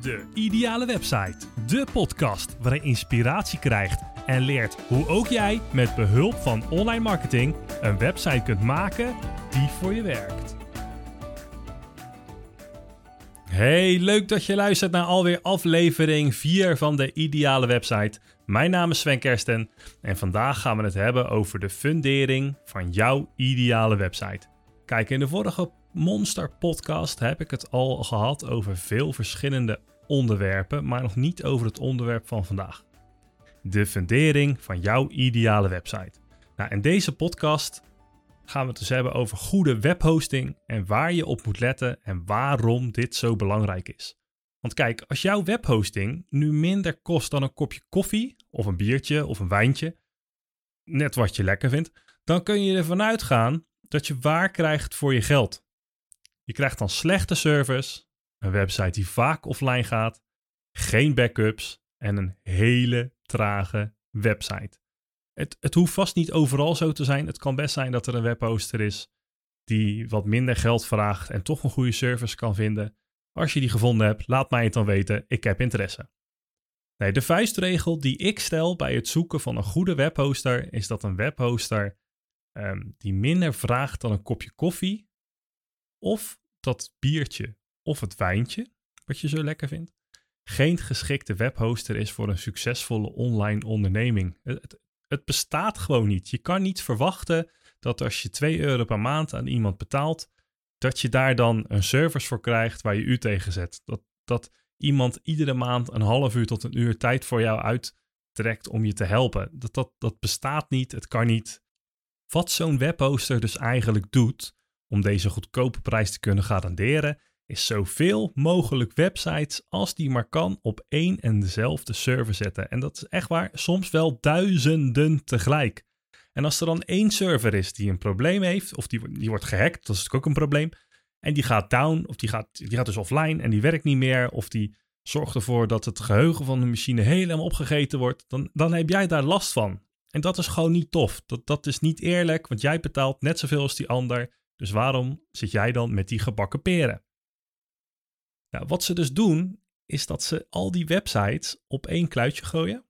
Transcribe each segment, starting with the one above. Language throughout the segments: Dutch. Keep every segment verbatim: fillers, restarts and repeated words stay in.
De Ideale Website, de podcast waar je inspiratie krijgt en leert hoe ook jij met behulp van online marketing een website kunt maken die voor je werkt. Hey, leuk dat je luistert naar alweer aflevering vier van De Ideale Website. Mijn naam is Sven Kersten en vandaag gaan we het hebben over de fundering van jouw ideale website. Kijk, in de vorige Monster Podcast heb ik het al gehad over veel verschillende onderwerpen, maar nog niet over het onderwerp van vandaag. De fundering van jouw ideale website. Nou, in deze podcast gaan we het dus hebben over goede webhosting en waar je op moet letten en waarom dit zo belangrijk is. Want kijk, als jouw webhosting nu minder kost dan een kopje koffie of een biertje of een wijntje, net wat je lekker vindt, dan kun je ervan uitgaan dat je waar krijgt voor je geld. Je krijgt dan slechte service, een website die vaak offline gaat, geen backups en een hele trage website. Het, het hoeft vast niet overal zo te zijn. Het kan best zijn dat er een webhoster is die wat minder geld vraagt en toch een goede service kan vinden. Als je die gevonden hebt, laat mij het dan weten. Ik heb interesse. Nee, de vuistregel die ik stel bij het zoeken van een goede webhoster is dat een webhoster um, die minder vraagt dan een kopje koffie of dat biertje of het wijntje, wat je zo lekker vindt, geen geschikte webhoster is voor een succesvolle online onderneming. Het, het bestaat gewoon niet. Je kan niet verwachten dat als je twee euro per maand aan iemand betaalt, dat je daar dan een service voor krijgt waar je u tegen zet. Dat, dat iemand iedere maand een half uur tot een uur tijd voor jou uittrekt om je te helpen. Dat, dat, dat bestaat niet, het kan niet. Wat zo'n webhoster dus eigenlijk doet om deze goedkope prijs te kunnen garanderen, is zoveel mogelijk websites als die maar kan op één en dezelfde server zetten. En dat is echt waar, soms wel duizenden tegelijk. En als er dan één server is die een probleem heeft, of die, die wordt gehackt, dat is natuurlijk ook een probleem, en die gaat down, of die gaat, die gaat dus offline en die werkt niet meer, of die zorgt ervoor dat het geheugen van de machine helemaal opgegeten wordt, dan, dan heb jij daar last van. En dat is gewoon niet tof. Dat, dat is niet eerlijk, want jij betaalt net zoveel als die ander. Dus waarom zit jij dan met die gebakken peren? Nou, wat ze dus doen, is dat ze al die websites op één kluitje gooien.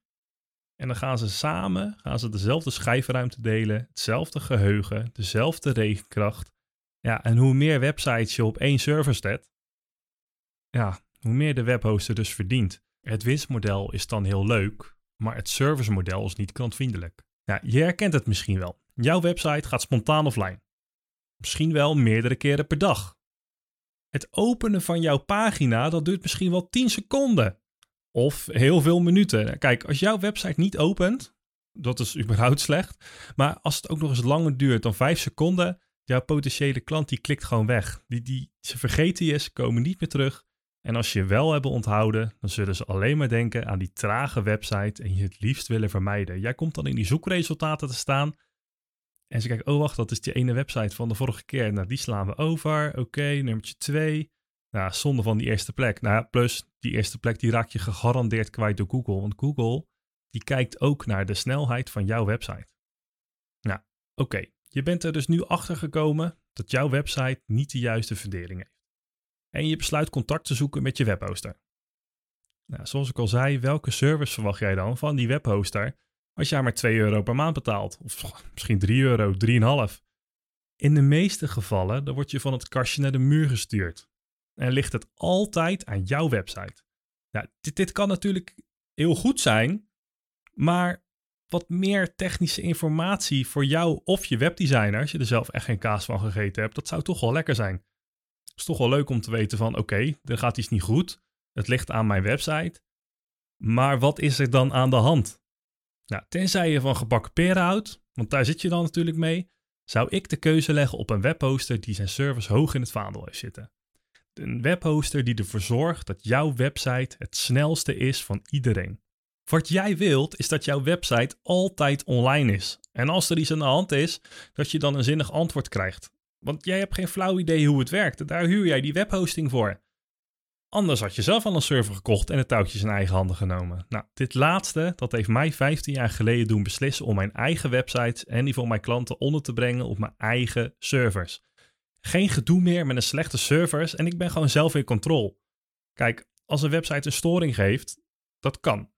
En dan gaan ze samen, gaan ze dezelfde schijfruimte delen, hetzelfde geheugen, dezelfde rekenkracht. Ja, en hoe meer websites je op één server zet, ja, hoe meer de webhoster dus verdient. Het winstmodel is dan heel leuk, maar het servicemodel is niet klantvriendelijk. Nou, je herkent het misschien wel. Jouw website gaat spontaan offline. Misschien wel meerdere keren per dag. Het openen van jouw pagina, dat duurt misschien wel tien seconden. Of heel veel minuten. Kijk, als jouw website niet opent, dat is überhaupt slecht. Maar als het ook nog eens langer duurt dan vijf seconden, jouw potentiële klant die klikt gewoon weg. Die, die, ze vergeten je, ze komen niet meer terug. En als je wel hebben onthouden, dan zullen ze alleen maar denken aan die trage website en je het liefst willen vermijden. Jij komt dan in die zoekresultaten te staan. En ze kijken, oh wacht, dat is die ene website van de vorige keer. Nou, die slaan we over. Oké, okay, nummertje twee. Nou, zonde van die eerste plek. Nou, plus die eerste plek die raak je gegarandeerd kwijt door Google. Want Google, die kijkt ook naar de snelheid van jouw website. Nou, oké. Okay. Je bent er dus nu achter gekomen dat jouw website niet de juiste fundering heeft. En je besluit contact te zoeken met je webhoster. Nou, zoals ik al zei, welke service verwacht jij dan van die webhoster als jij maar twee euro per maand betaalt? Of misschien drie euro, drie komma vijf. In de meeste gevallen, dan word je van het kastje naar de muur gestuurd. En ligt het altijd aan jouw website. Nou, dit, dit kan natuurlijk heel goed zijn, maar wat meer technische informatie voor jou of je webdesigner, als je er zelf echt geen kaas van gegeten hebt, dat zou toch wel lekker zijn. Het is toch wel leuk om te weten van, oké, okay, er gaat iets niet goed. Het ligt aan mijn website. Maar wat is er dan aan de hand? Nou, tenzij je van gebakken peren houdt, want daar zit je dan natuurlijk mee, zou ik de keuze leggen op een webhoster die zijn service hoog in het vaandel heeft zitten. Een webhoster die ervoor zorgt dat jouw website het snelste is van iedereen. Wat jij wilt is dat jouw website altijd online is. En als er iets aan de hand is, dat je dan een zinnig antwoord krijgt. Want jij hebt geen flauw idee hoe het werkt. Daar huur jij die webhosting voor. Anders had je zelf al een server gekocht en het touwtje in eigen handen genomen. Nou, dit laatste, dat heeft mij vijftien jaar geleden doen beslissen om mijn eigen websites en die van mijn klanten onder te brengen op mijn eigen servers. Geen gedoe meer met een slechte servers en ik ben gewoon zelf in controle. Kijk, als een website een storing geeft, dat kan.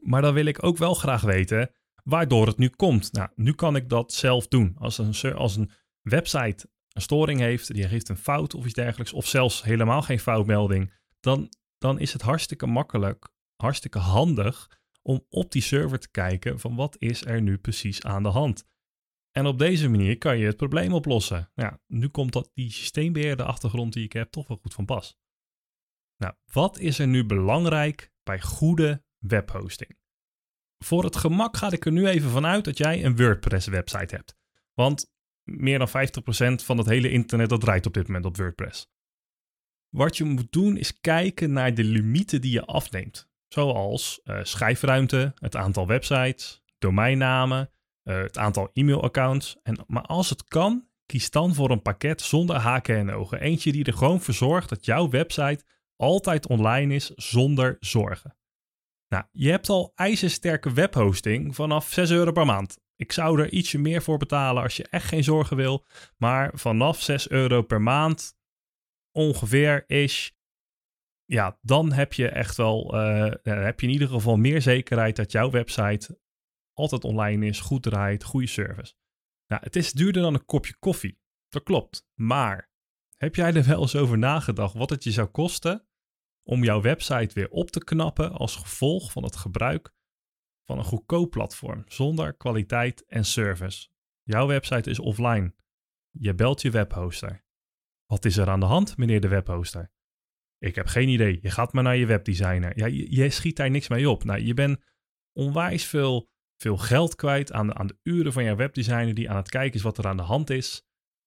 Maar dan wil ik ook wel graag weten waardoor het nu komt. Nou, nu kan ik dat zelf doen. Als een, als een website een storing heeft, die geeft een fout of iets dergelijks, of zelfs helemaal geen foutmelding, dan, dan is het hartstikke makkelijk, hartstikke handig om op die server te kijken van wat is er nu precies aan de hand. En op deze manier kan je het probleem oplossen. Nou, nu komt dat die systeembeheerde achtergrond die ik heb toch wel goed van pas. Nou, wat is er nu belangrijk bij goede webhosting? Voor het gemak ga ik er nu even vanuit dat jij een WordPress website hebt. Want meer dan vijftig procent van het hele internet dat draait op dit moment op WordPress. Wat je moet doen is kijken naar de limieten die je afneemt. Zoals uh, schijfruimte, het aantal websites, domeinnamen, uh, het aantal e-mailaccounts. En, maar als het kan, kies dan voor een pakket zonder haken en ogen. Eentje die er gewoon voor zorgt dat jouw website altijd online is zonder zorgen. Nou, je hebt al ijzersterke webhosting vanaf zes euro per maand. Ik zou er ietsje meer voor betalen als je echt geen zorgen wil. Maar vanaf zes euro per maand, ongeveer is, ja, dan heb je echt wel, uh, dan heb je in ieder geval meer zekerheid dat jouw website altijd online is, goed draait, goede service. Nou, het is duurder dan een kopje koffie. Dat klopt. Maar heb jij er wel eens over nagedacht wat het je zou kosten om jouw website weer op te knappen als gevolg van het gebruik van een goedkoop platform zonder kwaliteit en service? Jouw website is offline. Je belt je webhoster. Wat is er aan de hand, meneer de webhoster? Ik heb geen idee. Je gaat maar naar je webdesigner. Ja, je, je schiet daar niks mee op. Nou, je bent onwijs veel, veel geld kwijt aan, aan de uren van jouw webdesigner die aan het kijken is wat er aan de hand is.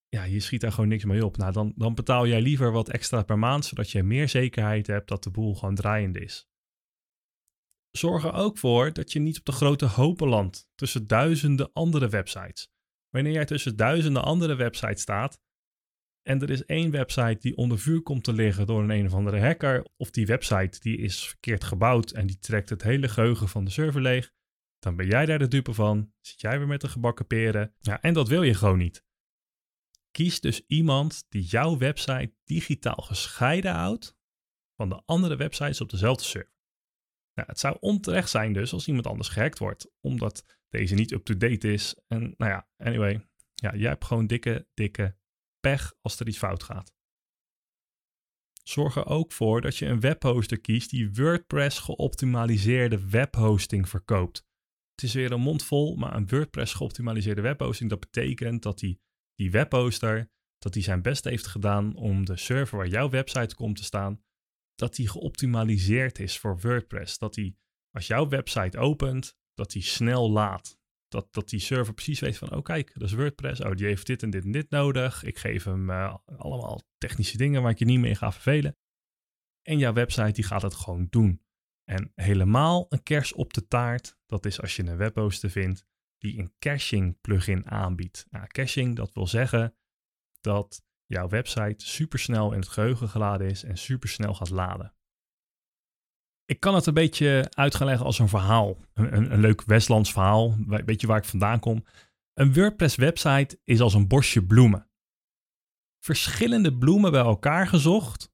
Ja, je schiet daar gewoon niks mee op. Nou, dan, dan betaal jij liever wat extra per maand, zodat je meer zekerheid hebt dat de boel gewoon draaiend is. Zorg er ook voor dat je niet op de grote hopen landt tussen duizenden andere websites. Wanneer jij tussen duizenden andere websites staat en er is één website die onder vuur komt te liggen door een een of andere hacker, of die website die is verkeerd gebouwd en die trekt het hele geheugen van de server leeg, dan ben jij daar de dupe van, zit jij weer met de gebakken peren. Ja, en dat wil je gewoon niet. Kies dus iemand die jouw website digitaal gescheiden houdt van de andere websites op dezelfde server. Nou, het zou onterecht zijn dus als iemand anders gehackt wordt, omdat deze niet up-to-date is. En nou ja, anyway, ja, jij hebt gewoon dikke, dikke pech als er iets fout gaat. Zorg er ook voor dat je een webhoster kiest die WordPress geoptimaliseerde webhosting verkoopt. Het is weer een mond vol, maar een WordPress geoptimaliseerde webhosting, dat betekent dat die Die webhoster, dat hij zijn best heeft gedaan om de server waar jouw website komt te staan, dat die geoptimaliseerd is voor WordPress. Dat hij, als jouw website opent, dat hij snel laadt. Dat, dat die server precies weet van, oh kijk, dat is WordPress. Oh, die heeft dit en dit en dit nodig. Ik geef hem uh, allemaal technische dingen waar ik je niet mee ga vervelen. En jouw website die gaat het gewoon doen. En helemaal een kers op de taart, dat is als je een webhoster vindt die een caching plugin aanbiedt. Nou, caching, dat wil zeggen dat jouw website supersnel in het geheugen geladen is en supersnel gaat laden. Ik kan het een beetje uitleggen als een verhaal. Een, een, een leuk Westlands verhaal, een beetje waar ik vandaan kom. Een WordPress website is als een bosje bloemen. Verschillende bloemen bij elkaar gezocht,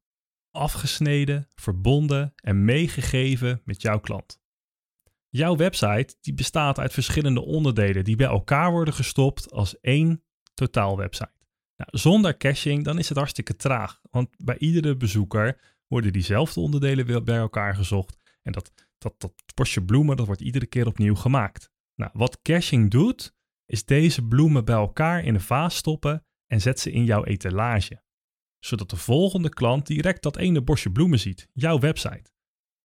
afgesneden, verbonden en meegegeven met jouw klant. Jouw website die bestaat uit verschillende onderdelen die bij elkaar worden gestopt als één totaalwebsite. Nou, zonder caching dan is het hartstikke traag, want bij iedere bezoeker worden diezelfde onderdelen bij elkaar gezocht. En dat, dat, dat bosje bloemen dat wordt iedere keer opnieuw gemaakt. Nou, wat caching doet, is deze bloemen bij elkaar in een vaas stoppen en zet ze in jouw etalage. Zodat de volgende klant direct dat ene bosje bloemen ziet, jouw website.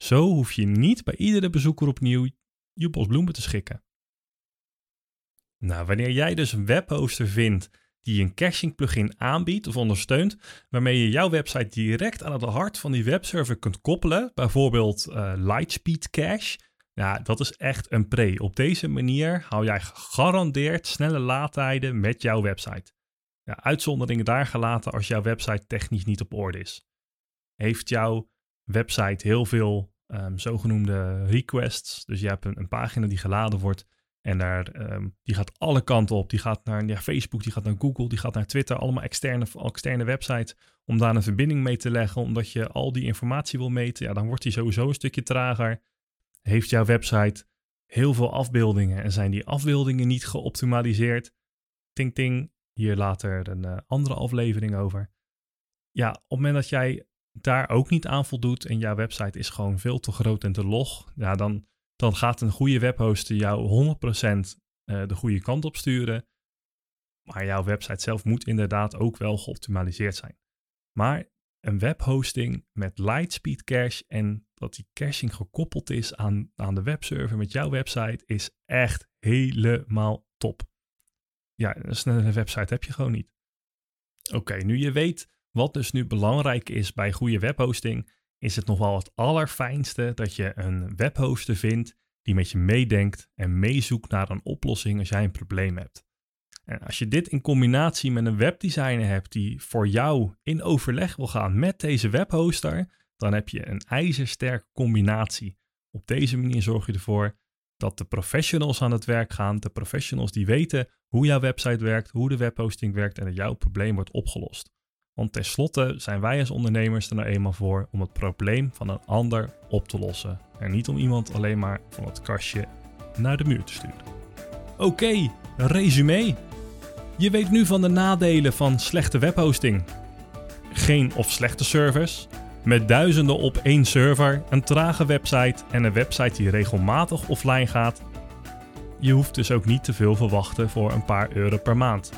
Zo hoef je niet bij iedere bezoeker opnieuw je bos bloemen te schikken. Nou, wanneer jij dus een webhoster vindt die een caching plugin aanbiedt of ondersteunt, waarmee je jouw website direct aan het hart van die webserver kunt koppelen, bijvoorbeeld uh, Lightspeed Cache, nou, dat is echt een pre. Op deze manier hou jij gegarandeerd snelle laadtijden met jouw website. Ja, uitzonderingen daar gelaten als jouw website technisch niet op orde is. Heeft jouw website heel veel Um, zogenoemde requests. Dus je hebt een, een pagina die geladen wordt En daar, um, die gaat alle kanten op. Die gaat naar ja, Facebook, die gaat naar Google, die gaat naar Twitter. Allemaal externe, externe websites. Om daar een verbinding mee te leggen. Omdat je al die informatie wil meten. Ja, dan wordt die sowieso een stukje trager. Heeft jouw website heel veel afbeeldingen. En zijn die afbeeldingen niet geoptimaliseerd. Ting ting. Hier later een uh, andere aflevering over. Ja, op het moment dat jij daar ook niet aan voldoet. En jouw website is gewoon veel te groot en te log. Ja, dan... dan gaat een goede webhoster jou honderd procent de goede kant op sturen. Maar jouw website zelf moet inderdaad ook wel geoptimaliseerd zijn. Maar een webhosting met Lightspeed Cache en dat die caching gekoppeld is aan, aan de webserver met jouw website is echt helemaal top. Ja, een snelle website heb je gewoon niet. Oké, okay, nu je weet wat dus nu belangrijk is bij goede webhosting, is het nog wel het allerfijnste dat je een webhoster vindt die met je meedenkt en meezoekt naar een oplossing als jij een probleem hebt. En als je dit in combinatie met een webdesigner hebt die voor jou in overleg wil gaan met deze webhoster, dan heb je een ijzersterke combinatie. Op deze manier zorg je ervoor dat de professionals aan het werk gaan, de professionals die weten hoe jouw website werkt, hoe de webhosting werkt en dat jouw probleem wordt opgelost. Want tenslotte zijn wij als ondernemers er nou eenmaal voor om het probleem van een ander op te lossen. En niet om iemand alleen maar van het kastje naar de muur te sturen. Oké, okay, resume. Je weet nu van de nadelen van slechte webhosting. Geen of slechte servers. Met duizenden op één server, een trage website en een website die regelmatig offline gaat. Je hoeft dus ook niet te veel verwachten voor een paar euro per maand.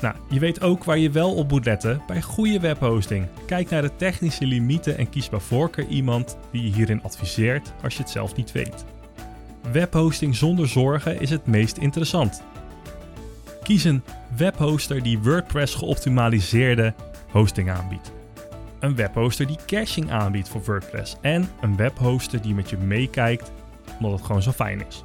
Nou, je weet ook waar je wel op moet letten bij goede webhosting. Kijk naar de technische limieten en kies bij voorkeur iemand die je hierin adviseert als je het zelf niet weet. Webhosting zonder zorgen is het meest interessant. Kies een webhoster die WordPress geoptimaliseerde hosting aanbiedt. Een webhoster die caching aanbiedt voor WordPress. En een webhoster die met je meekijkt omdat het gewoon zo fijn is.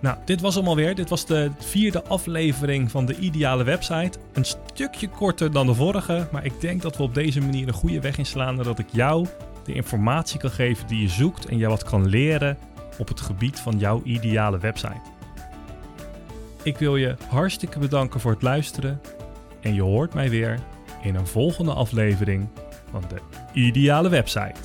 Nou, dit was hem alweer. Dit was de vierde aflevering van De Ideale Website. Een stukje korter dan de vorige, maar ik denk dat we op deze manier een goede weg inslaan, dat ik jou de informatie kan geven die je zoekt en jou wat kan leren op het gebied van jouw ideale website. Ik wil je hartstikke bedanken voor het luisteren en je hoort mij weer in een volgende aflevering van De Ideale Website.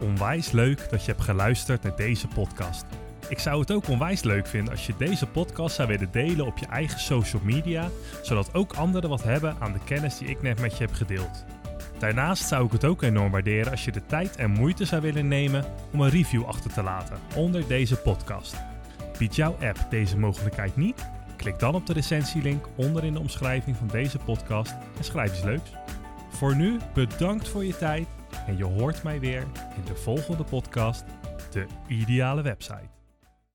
Onwijs leuk dat je hebt geluisterd naar deze podcast. Ik zou het ook onwijs leuk vinden als je deze podcast zou willen delen op je eigen social media, zodat ook anderen wat hebben aan de kennis die ik net met je heb gedeeld. Daarnaast zou ik het ook enorm waarderen als je de tijd en moeite zou willen nemen om een review achter te laten onder deze podcast. Biedt jouw app deze mogelijkheid niet? Klik dan op de recensielink onder in de omschrijving van deze podcast en schrijf iets leuks. Voor nu, bedankt voor je tijd. En je hoort mij weer in de volgende podcast, De Ideale Website.